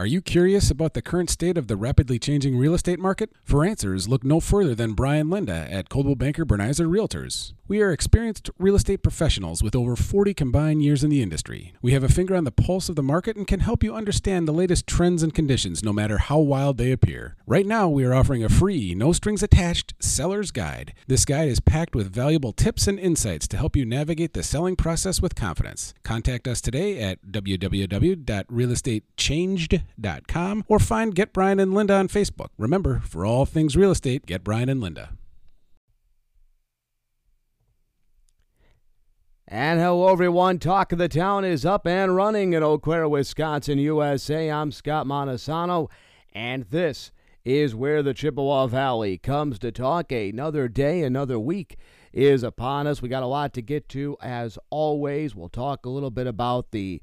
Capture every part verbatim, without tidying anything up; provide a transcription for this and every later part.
Are you curious about the current state of the rapidly changing real estate market? For answers, look no further than Brian Linda at Coldwell Banker Bernizer Realtors. We are experienced real estate professionals with over forty combined years in the industry. We have a finger on the pulse of the market and can help you understand the latest trends and conditions, no matter how wild they appear. Right now, we are offering a free, no-strings-attached seller's guide. This guide is packed with valuable tips and insights to help you navigate the selling process with confidence. Contact us today at w w w dot real estate changed dot com or find Get Brian and Linda on Facebook. Remember, for all things real estate, get Brian and Linda. And hello, everyone. Talk of the Town is up and running in Eau Claire, Wisconsin, U S A. I'm Scott Montesano, and this is where the Chippewa Valley comes to talk. Another day, another week is upon us. We got a lot to get to, as always. We'll talk a little bit about the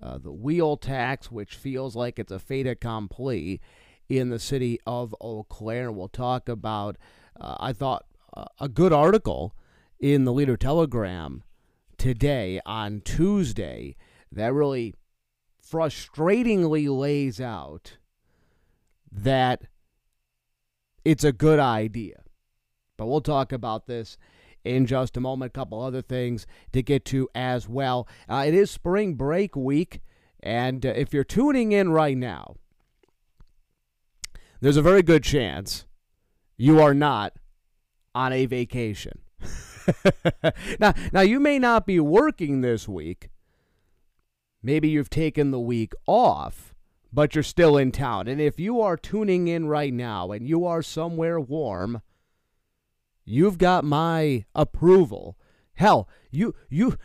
uh, the wheel tax, which feels like it's a fait accompli in the city of Eau Claire. We'll talk about, uh, I thought, uh, a good article in the Leader-Telegram today on Tuesday that really frustratingly lays out that it's a good idea. But we'll talk about this in just a moment. A couple other things to get to as well. Uh, it is spring break week, and uh, if you're tuning in right now, there's a very good chance you are not on a vacation. Now, now you may not be working this week. Maybe you've taken the week off, but you're still in town. And if you are tuning in right now and you are somewhere warm, you've got my approval. Hell, you you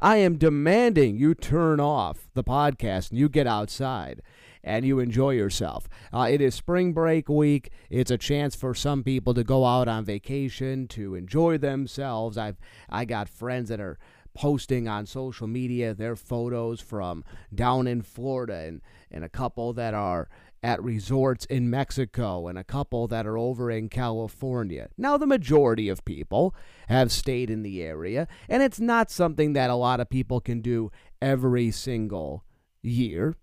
I am demanding you turn off the podcast and you get outside and you enjoy yourself. Uh, it is spring break week. It's a chance for some people to go out on vacation, to enjoy themselves. I've I got friends that are posting on social media their photos from down in Florida, and, and a couple that are at resorts in Mexico, and a couple that are over in California. Now, the majority of people have stayed in the area, and it's not something that a lot of people can do every single year.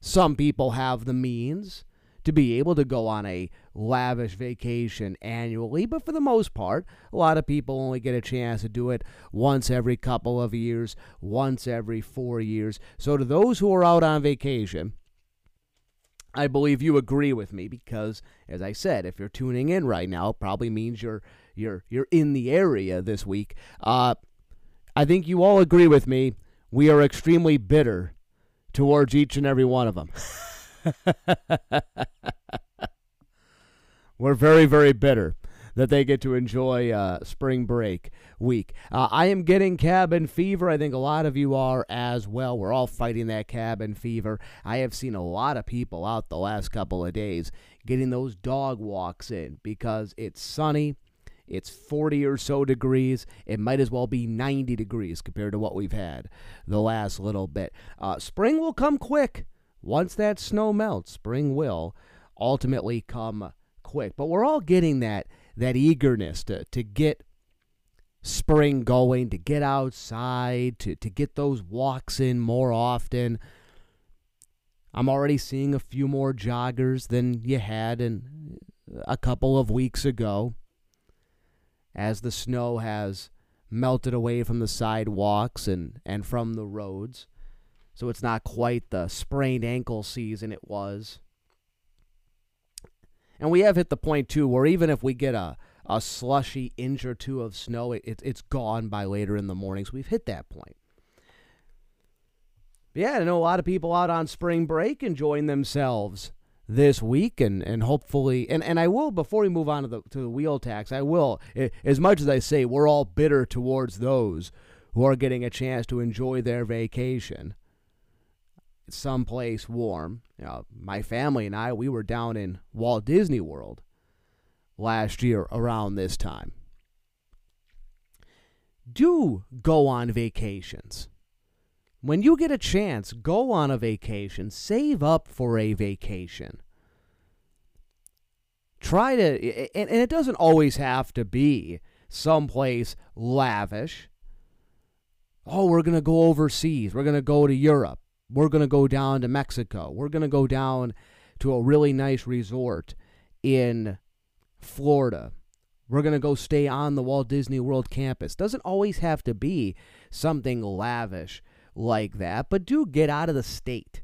Some people have the means to be able to go on a lavish vacation annually, but for the most part, a lot of people only get a chance to do it once every couple of years, once every four years. So to those who are out on vacation, I believe you agree with me because, as I said, if you're tuning in right now, it probably means you're you're you're in the area this week. Uh, I think you all agree with me. We are extremely bitter towards each and every one of them. We're very, very bitter that they get to enjoy uh, spring break week. Uh, I am getting cabin fever. I think a lot of you are as well. We're all fighting that cabin fever. I have seen a lot of people out the last couple of days getting those dog walks in because it's sunny. It's forty or so degrees. It might as well be ninety degrees compared to what we've had the last little bit. Uh, spring will come quick. Once that snow melts, spring will ultimately come quick. But we're all getting that that eagerness to, to get spring going, to get outside, to, to get those walks in more often. I'm already seeing a few more joggers than you had in a couple of weeks ago, as the snow has melted away from the sidewalks and, and from the roads. So it's not quite the sprained ankle season it was. And we have hit the point, too, where even if we get a, a slushy inch or two of snow, it, it, it's gone by later in the morning. So we've hit that point. But yeah, I know a lot of people out on spring break enjoying themselves this week, and, and hopefully, and, and I will, before we move on to the, to the wheel tax, I will, as much as I say, we're all bitter towards those who are getting a chance to enjoy their vacation someplace warm. You know, my family and I, we were down in Walt Disney World last year around this time. Do go on vacations. When you get a chance, go on a vacation. Save up for a vacation. Try to, and it doesn't always have to be someplace lavish. Oh, we're going to go overseas. We're going to go to Europe. We're going to go down to Mexico. We're going to go down to a really nice resort in Florida. We're going to go stay on the Walt Disney World campus. Doesn't always have to be something lavish like that, but do get out of the state.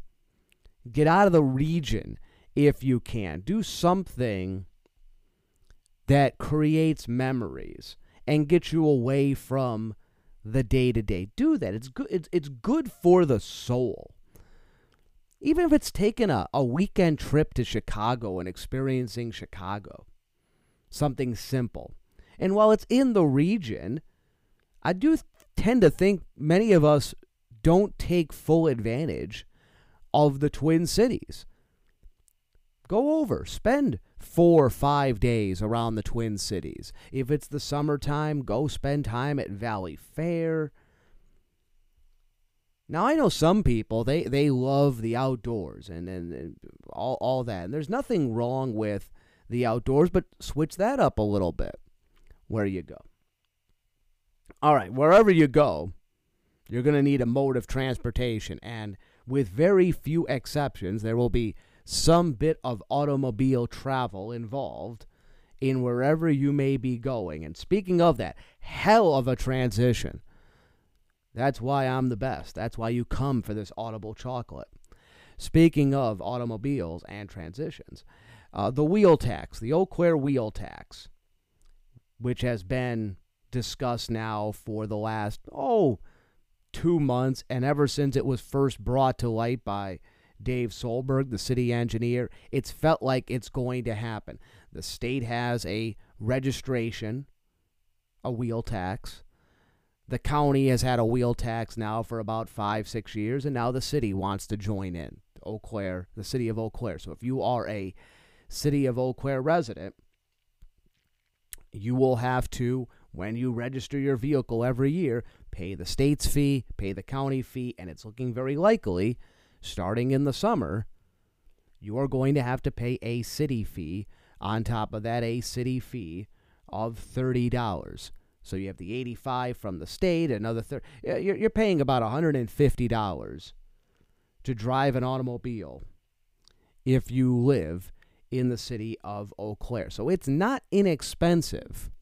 Get out of the region if you can. Do something that creates memories and gets you away from the day-to-day. Do that. It's good. It's, it's good for the soul. Even if it's taking a, a weekend trip to Chicago and experiencing Chicago. Something simple. And while it's in the region, I do tend to think many of us don't take full advantage of the Twin Cities. Go over, spend four or five days around the Twin Cities. If it's the summertime, go spend time at Valley Fair. Now, I know some people, they, they love the outdoors and, and, and all, all that. And there's nothing wrong with the outdoors, but switch that up a little bit where you go. All right, wherever you go, you're going to need a mode of transportation, and with very few exceptions, there will be some bit of automobile travel involved in wherever you may be going. And speaking of that, hell of a transition. That's why I'm the best. That's why you come for this audible chocolate. Speaking of automobiles and transitions, Uh, the wheel tax, the Eau Claire wheel tax, which has been discussed now for the last, oh, two months, and ever since it was first brought to light by Dave Solberg, the city engineer, it's felt like it's going to happen. The state has a registration, a wheel tax. The county has had a wheel tax now for about five, six years, and now the city wants to join in, Eau Claire, the city of Eau Claire. So if you are a City of Eau Claire resident, you will have to, when you register your vehicle every year, pay the state's fee, pay the county fee, and it's looking very likely, starting in the summer, you are going to have to pay a city fee. On top of that, a city fee of thirty dollars. So you have the eighty-five dollars from the state, another thirty. You're, you're paying about one hundred fifty dollars to drive an automobile if you live in the city of Eau Claire. So it's not inexpensive,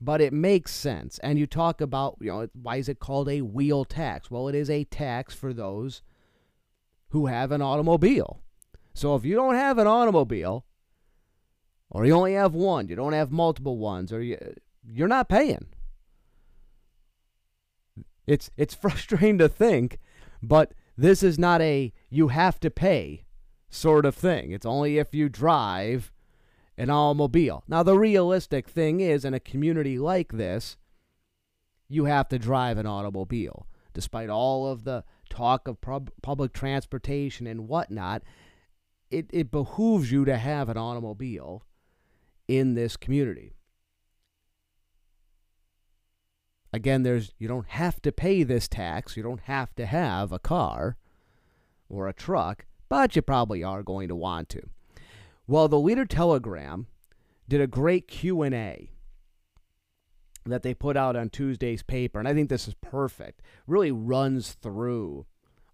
but it makes sense. And you talk about, you know, why is it called a wheel tax? Well, it is a tax for those who have an automobile. So if you don't have an automobile, or you only have one, you don't have multiple ones, or you, you're not paying. It's, it's frustrating to think, but this is not a you have to pay sort of thing. It's only if you drive an automobile. Now, the realistic thing is, in a community like this, you have to drive an automobile. Despite all of the talk of pub- public transportation and whatnot, it, it behooves you to have an automobile in this community. Again, there's you don't have to pay this tax. You don't have to have a car or a truck, but you probably are going to want to. Well, the Leader-Telegram did a great Q and A that they put out on Tuesday's paper, and I think this is perfect. Really runs through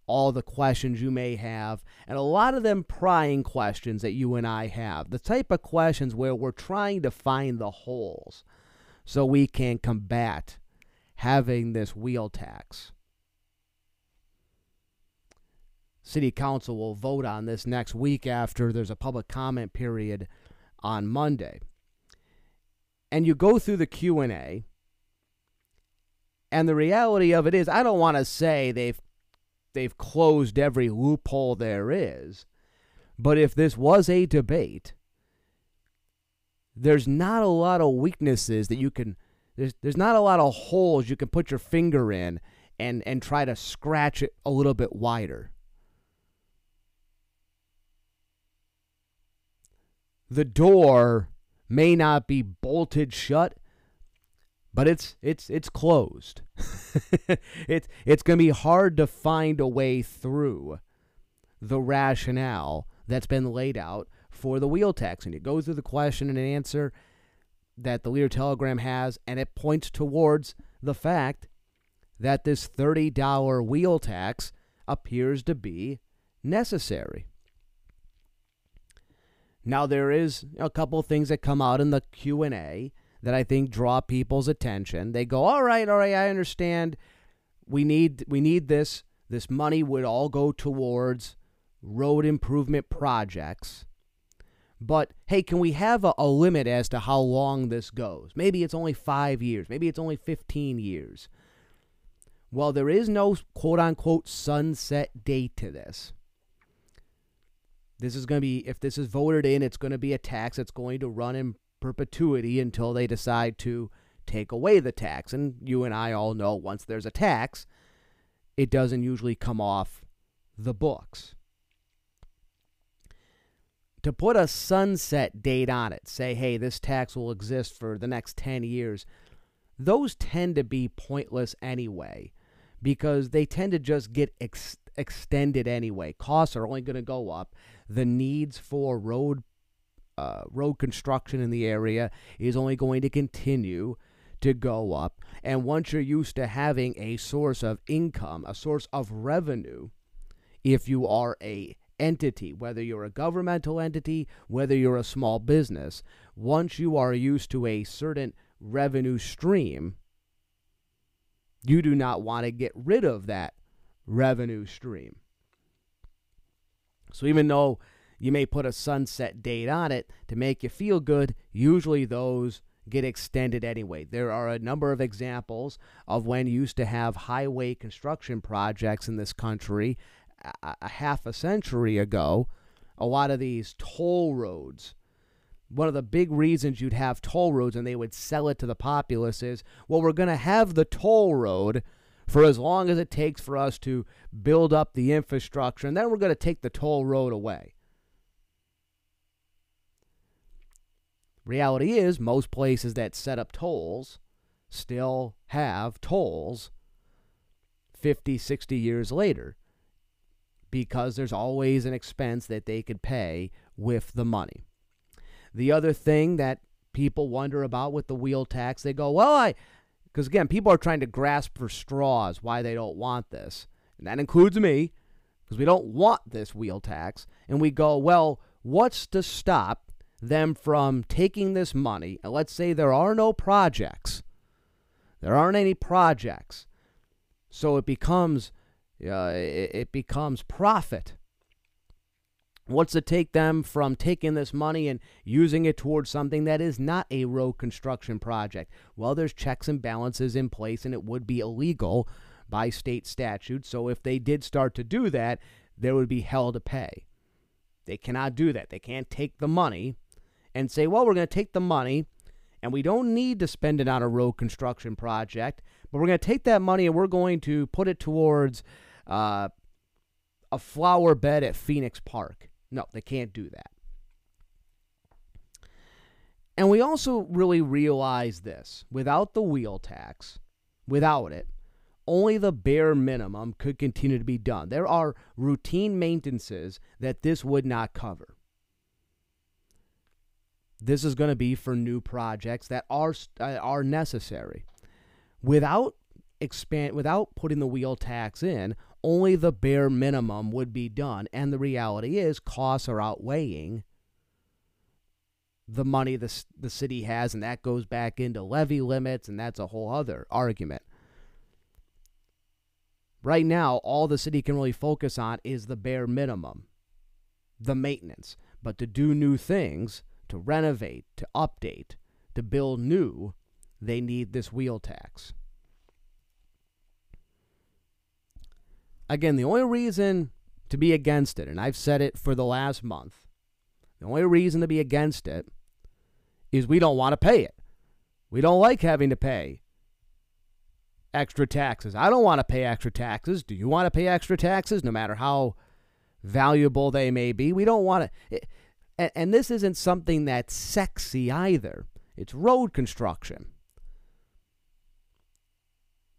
all the questions you may have, and a lot of them prying questions that you and I have, the type of questions where we're trying to find the holes so we can combat having this wheel tax. City Council will vote on this next week after there's a public comment period on Monday. And you go through the Q and A, and the reality of it is, I don't want to say they've they've closed every loophole there is, but if this was a debate, there's not a lot of weaknesses that you can, there's, there's not a lot of holes you can put your finger in and, and try to scratch it a little bit wider. The door may not be bolted shut, but it's it's it's closed. it's it's going to be hard to find a way through the rationale that's been laid out for the wheel tax. And you go through the question and answer that the Leader-Telegram has, and it points towards the fact that this thirty dollars wheel tax appears to be necessary. Now, there is a couple things that come out in the Q and A that I think draw people's attention. They go, all right, all right, I understand. We need we need this. This money would all go towards road improvement projects. But, hey, can we have a, a limit as to how long this goes? Maybe it's only five years. Maybe it's only fifteen years. Well, there is no quote-unquote sunset date to this. This is going to be, if this is voted in, it's going to be a tax that's going to run in perpetuity until they decide to take away the tax. And you and I all know once there's a tax, it doesn't usually come off the books. To put a sunset date on it, say, hey, this tax will exist for the next ten years, those tend to be pointless anyway because they tend to just get ex- extended anyway. Costs are only going to go up. The needs for road uh, road construction in the area is only going to continue to go up. And once you're used to having a source of income, a source of revenue, if you are a entity, whether you're a governmental entity, whether you're a small business, once you are used to a certain revenue stream, you do not want to get rid of that revenue stream. So even though you may put a sunset date on it to make you feel good, usually those get extended anyway. There are a number of examples of when you used to have highway construction projects in this country a, a half a century ago. A lot of these toll roads, one of the big reasons you'd have toll roads and they would sell it to the populace is, well, we're going to have the toll road for as long as it takes for us to build up the infrastructure, and then we're going to take the toll road away. Reality is, most places that set up tolls still have tolls fifty, sixty years later because there's always an expense that they could pay with the money. The other thing that people wonder about with the wheel tax, they go, well, I... Because, again, people are trying to grasp for straws why they don't want this. And that includes me, because we don't want this wheel tax. And we go, well, what's to stop them from taking this money? And let's say there are no projects. There aren't any projects. So it becomes, uh, it, it becomes profit. What's to take them from taking this money and using it towards something that is not a road construction project? Well, there's checks and balances in place, and it would be illegal by state statute. So if they did start to do that, there would be hell to pay. They cannot do that. They can't take the money and say, well, we're going to take the money, and we don't need to spend it on a road construction project, but we're going to take that money and we're going to put it towards uh, a flower bed at Phoenix Park. No, they can't do that. And we also really realize this. Without the wheel tax, without it, only the bare minimum could continue to be done. There are routine maintenances that this would not cover. This is going to be for new projects that are uh, are necessary. Without expand, without putting the wheel tax in, only the bare minimum would be done, and the reality is costs are outweighing the money the, the city has, and that goes back into levy limits, and that's a whole other argument. Right now, all the city can really focus on is the bare minimum, the maintenance. But to do new things, to renovate, to update, to build new, they need this wheel tax. Again, the only reason to be against it, and I've said it for the last month, the only reason to be against it is we don't want to pay it. We don't like having to pay extra taxes. I don't want to pay extra taxes. Do you want to pay extra taxes, no matter how valuable they may be? We don't want to. And, and this isn't something that's sexy either. It's road construction.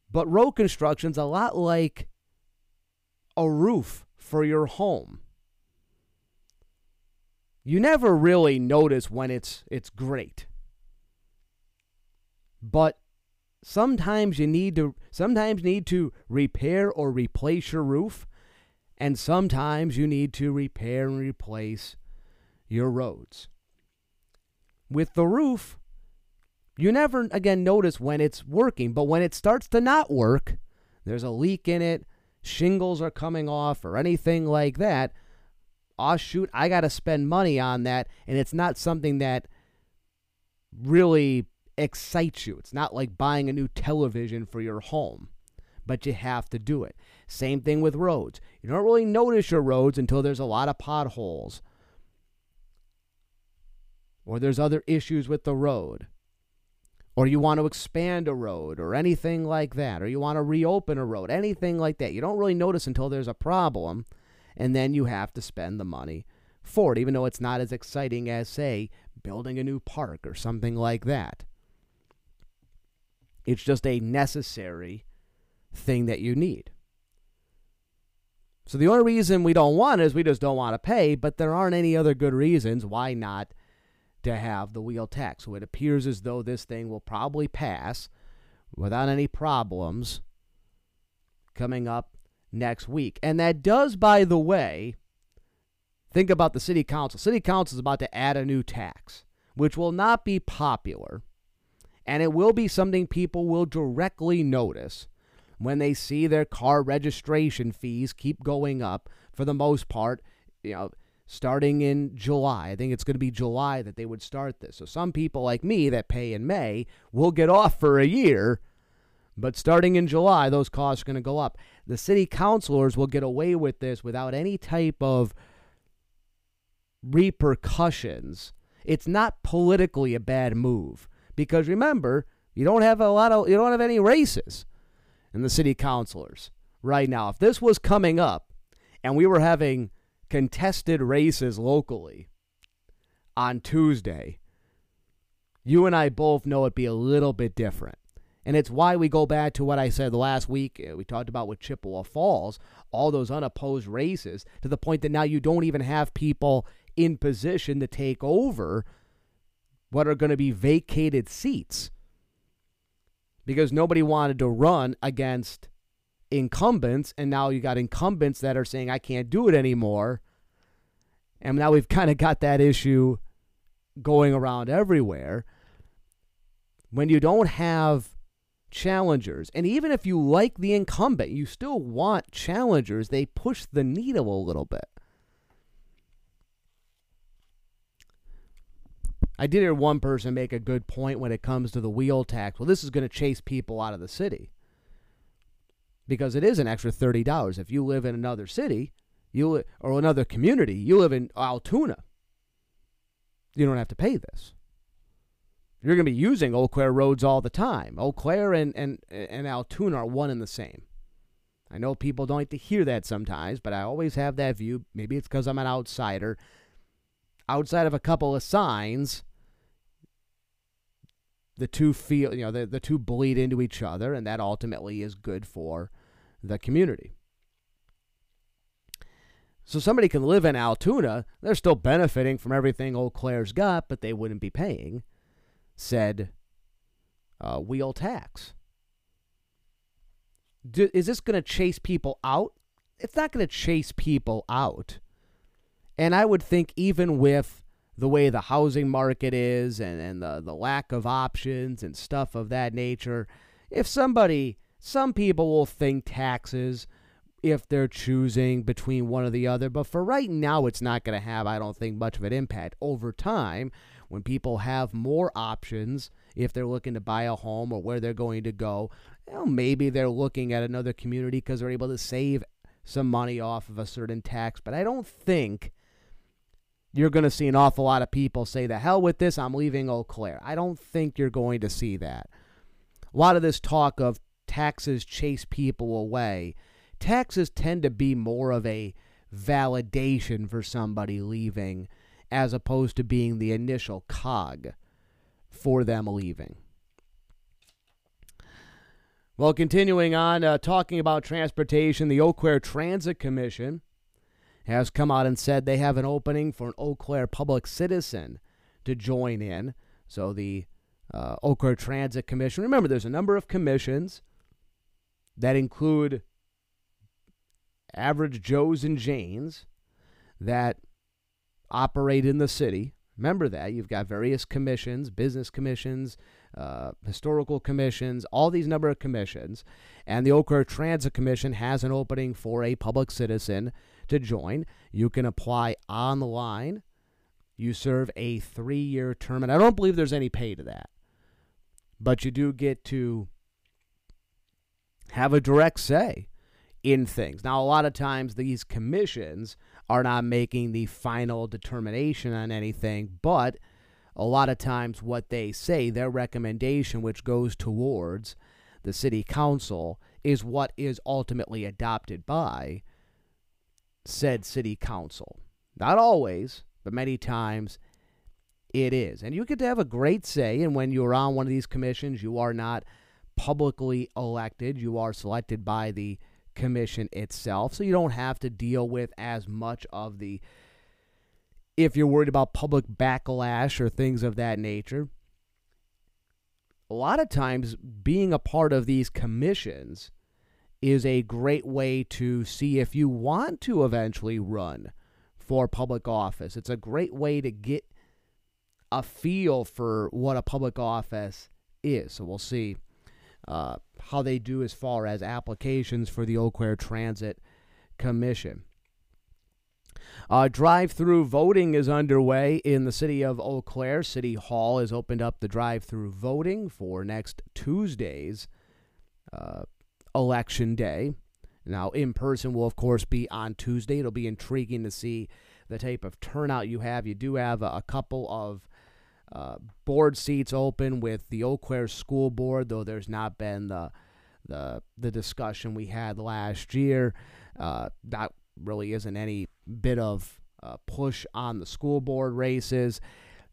But road construction's a lot like a roof for your home. You never really notice when it's it's great. But sometimes you need to sometimes need to repair or replace your roof, And sometimes you need to repair and replace your roads. With the roof, you never, again, notice when it's working, but when it starts to not work, there's a leak in it, shingles are coming off or anything like that, oh shoot, I got to spend money on that, and it's not something that really excites you. It's not like buying a new television for your home, but you have to do it. Same thing with roads. You don't really notice your roads until there's a lot of potholes or there's other issues with the road, or you want to expand a road or anything like that, or you want to reopen a road, anything like that. You don't really notice until there's a problem, and then you have to spend the money for it, even though it's not as exciting as, say, building a new park or something like that. It's just a necessary thing that you need. So the only reason we don't want it is we just don't want to pay, but there aren't any other good reasons why not to have the wheel tax. So it appears as though this thing will probably pass without any problems coming up next week. And that does, by the way, think about the city council. City council is about to add a new tax, which will not be popular, and it will be something people will directly notice when they see their car registration fees keep going up for the most part, you know, starting in July. I think it's going to be July that they would start this. So some people like me that pay in May will get off for a year, but starting in July, those costs are going to go up. The city councilors will get away with this without any type of repercussions. It's not politically a bad move because, remember, you don't have a lot of, you don't have any races in the city councilors right now. If this was coming up and we were having contested races locally on Tuesday, you and I both know it'd be a little bit different. And it's why we go back to what I said last week. We talked about with Chippewa Falls, all those unopposed races, to the point that now you don't even have people in position to take over what are going to be vacated seats because nobody wanted to run against incumbents, and now you got incumbents that are saying, I can't do it anymore. And now we've kind of got that issue going around everywhere. When you don't have challengers, and even if you like the incumbent, you still want challengers, they push the needle a little bit. I did hear one person make a good point when it comes to the wheel tax. Well, this is going to chase people out of the city, because it is an extra thirty dollars. If you live in another city you or another community, you live in Altoona, you don't have to pay this. You're going to be using Eau Claire roads all the time. Eau Claire and, and, and Altoona are one and the same. I know people don't like to hear that sometimes, but I always have that view. Maybe it's because I'm an outsider. Outside of a couple of signs, the two feel, you know, the, the two bleed into each other, and that ultimately is good for the community. So somebody can live in Altoona, they're still benefiting from everything Eau Claire's got, but they wouldn't be paying said uh, wheel tax. Do, is this going to chase people out? It's not going to chase people out. And I would think even with the way the housing market is and, and the, the lack of options and stuff of that nature, if somebody, some people will think taxes if they're choosing between one or the other. But for right now, it's not going to have, I don't think, much of an impact. Over time, when people have more options, if they're looking to buy a home or where they're going to go, well, maybe they're looking at another community because they're able to save some money off of a certain tax. But I don't think you're going to see an awful lot of people say, the hell with this, I'm leaving Eau Claire. I don't think you're going to see that. A lot of this talk of taxes chase people away. Taxes tend to be more of a validation for somebody leaving as opposed to being the initial cog for them leaving. Well, continuing on, uh, talking about transportation, the Eau Claire Transit Commission has come out and said they have an opening for an Eau Claire public citizen to join in. So the uh, Eau Claire Transit Commission, remember, there's a number of commissions that include average Joes and Janes that operate in the city. Remember that. You've got various commissions, business commissions, uh, historical commissions, all these number of commissions. And the Eau Claire Transit Commission has an opening for a public citizen to join. You can apply online. You serve a three-year term. And I don't believe there's any pay to that. But you do get to have a direct say in things. Now, a lot of times these commissions are not making the final determination on anything, but a lot of times what they say, their recommendation, which goes towards the city council, is what is ultimately adopted by said city council. Not always, but many times it is. And you get to have a great say, and when you're on one of these commissions, you are not publicly elected. You are selected by the commission itself, so you don't have to deal with as much of the, if you're worried about public backlash or things of that nature. A lot of times, being a part of these commissions is a great way to see if you want to eventually run for public office. It's a great way to get a feel for what a public office is. So we'll see Uh, how they do as far as applications for the Eau Claire Transit Commission. Uh, drive-through voting is underway in the city of Eau Claire. City Hall has opened up the drive-through voting for next Tuesday's uh, election day. Now, in person will, of course, be on Tuesday. It'll be intriguing to see the type of turnout you have. You do have a, a couple of Uh, board seats open with the Eau Claire School Board, though there's not been the the, the discussion we had last year. Uh, that really isn't any bit of uh, push on the school board races.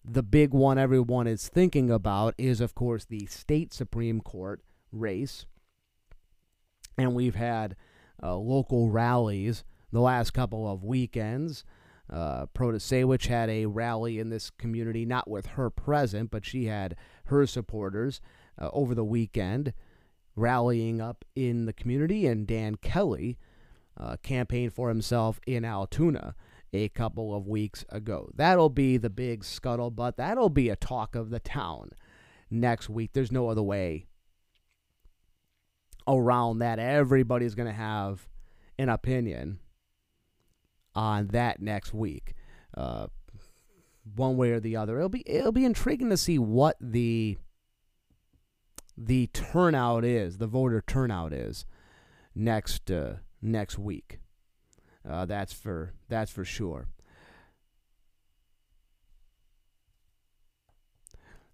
The big one everyone is thinking about is, of course, the state Supreme Court race. And we've had uh, local rallies the last couple of weekends. Uh, Protasiewicz had a rally in this community, not with her present, but she had her supporters uh, over the weekend rallying up in the community. And Dan Kelly uh, campaigned for himself in Altoona a couple of weeks ago. That'll be the big scuttlebutt. That'll be a talk of the town next week. There's no other way around that. Everybody's going to have an opinion on that next week, uh, one way or the other. It'll be it'll be intriguing to see what the the turnout is, the voter turnout is next uh, next week. Uh, that's for that's for sure.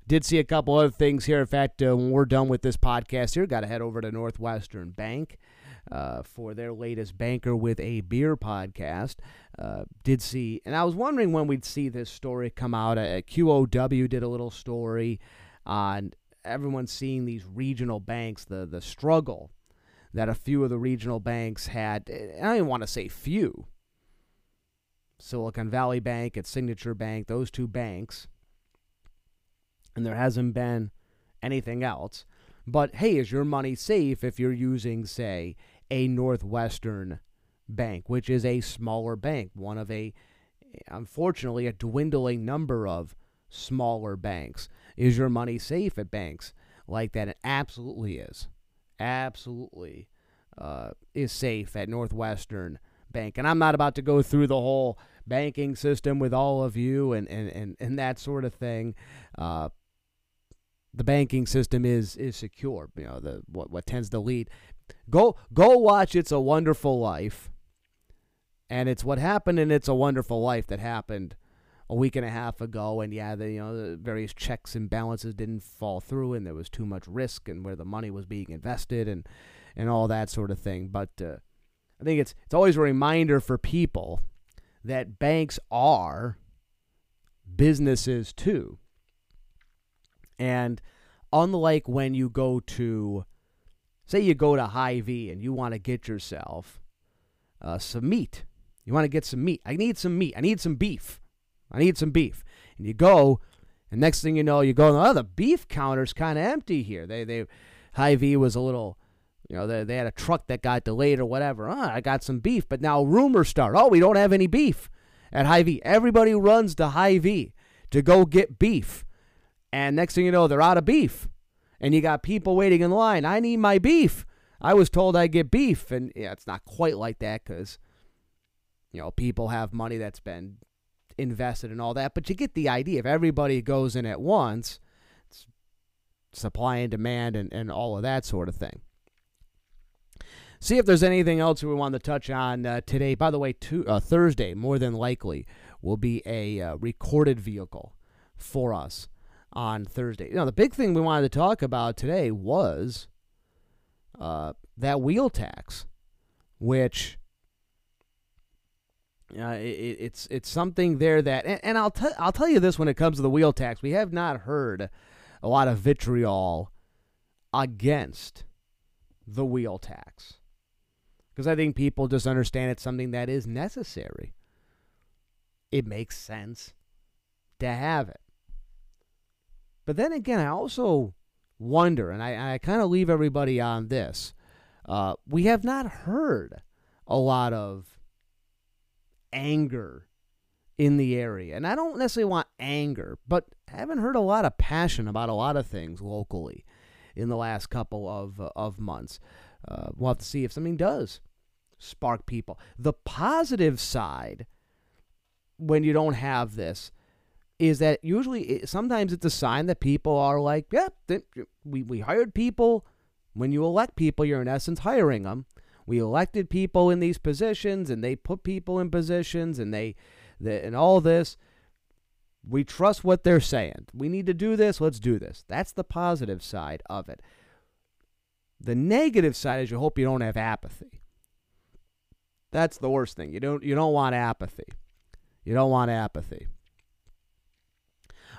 Did see a couple other things here. In fact, uh, when we're done with this podcast here, got to head over to Northwestern Bank Uh, for their latest Banker with a Beer podcast. Uh, did see, and I was wondering when we'd see this story come out. Uh, Q O W did a little story on everyone seeing these regional banks, the the struggle that a few of the regional banks had. I don't even want to say few. Silicon Valley Bank and Signature Bank, those two banks. And there hasn't been anything else. But, hey, is your money safe if you're using, say, a Northwestern Bank, which is a smaller bank, one of a, unfortunately, a dwindling number of smaller banks? Is your money safe at banks like that? It absolutely is. Absolutely uh, is safe at Northwestern Bank. And I'm not about to go through the whole banking system with all of you and, and, and, and that sort of thing. Uh, the banking system is is secure. You know, the what, what tends to lead. Go go watch It's a Wonderful Life. And it's what happened in It's a Wonderful Life that happened a week and a half ago. And yeah, the, you know, the various checks and balances didn't fall through, and there was too much risk and where the money was being invested and and all that sort of thing. But uh, I think it's it's always a reminder for people that banks are businesses too. And unlike when you go to, say you go to Hy-Vee and you want to get yourself uh, some meat. You want to get some meat. I need some meat. I need some beef. I need some beef. And you go, and next thing you know, you go, oh, the beef counter's kind of empty here. They, they, Hy-Vee was a little you know, they, they had a truck that got delayed or whatever. Oh, I got some beef. But now rumors start. Oh, we don't have any beef at Hy-Vee. Everybody runs to Hy-Vee to go get beef. And next thing you know, they're out of beef. And you got people waiting in line. I need my beef. I was told I get beef. And yeah, it's not quite like that because, you know, people have money that's been invested and all that. But you get the idea. If everybody goes in at once, it's supply and demand and, and all of that sort of thing. See if there's anything else we want to touch on uh, today. By the way, to, uh, Thursday, more than likely, will be a uh, recorded vehicle for us on Thursday. You know, the big thing we wanted to talk about today was uh, that wheel tax, which uh, it, it's it's something there that, and, and I'll tell I'll tell you this when it comes to the wheel tax, we have not heard a lot of vitriol against the wheel tax because I think people just understand it's something that is necessary. It makes sense to have it. But then again, I also wonder, and I, I kind of leave everybody on this, uh, we have not heard a lot of anger in the area. And I don't necessarily want anger, but I haven't heard a lot of passion about a lot of things locally in the last couple of, uh, of months. Uh, we'll have to see if something does spark people. The positive side, when you don't have this, is that usually, sometimes it's a sign that people are like, yeah, th- we, we hired people. When you elect people, you're in essence hiring them. We elected people in these positions, and they put people in positions, and they, they and all this. We trust what they're saying. We need to do this. Let's do this. That's the positive side of it. The negative side is you hope you don't have apathy. That's the worst thing. You don't, you don't want apathy. You don't want apathy.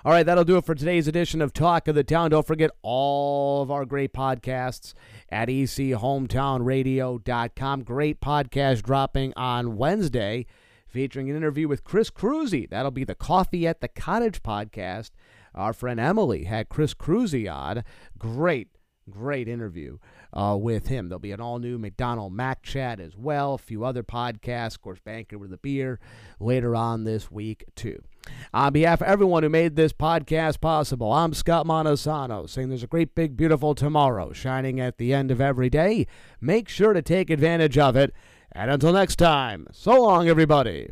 All right, that'll do it for today's edition of Talk of the Town. Don't forget all of our great podcasts at e c hometown radio dot com. Great podcast dropping on Wednesday featuring an interview with Chris Kroeze. That'll be the Coffee at the Cottage podcast. Our friend Emily had Chris Kroeze on. Great, great interview uh, with him. There'll be an all-new McDonald Mac chat as well, a few other podcasts, of course, Banker with a Beer later on this week, too. On behalf of everyone who made this podcast possible, I'm Scott Montesano, saying there's a great, big, beautiful tomorrow shining at the end of every day. Make sure to take advantage of it. And until next time, so long, everybody.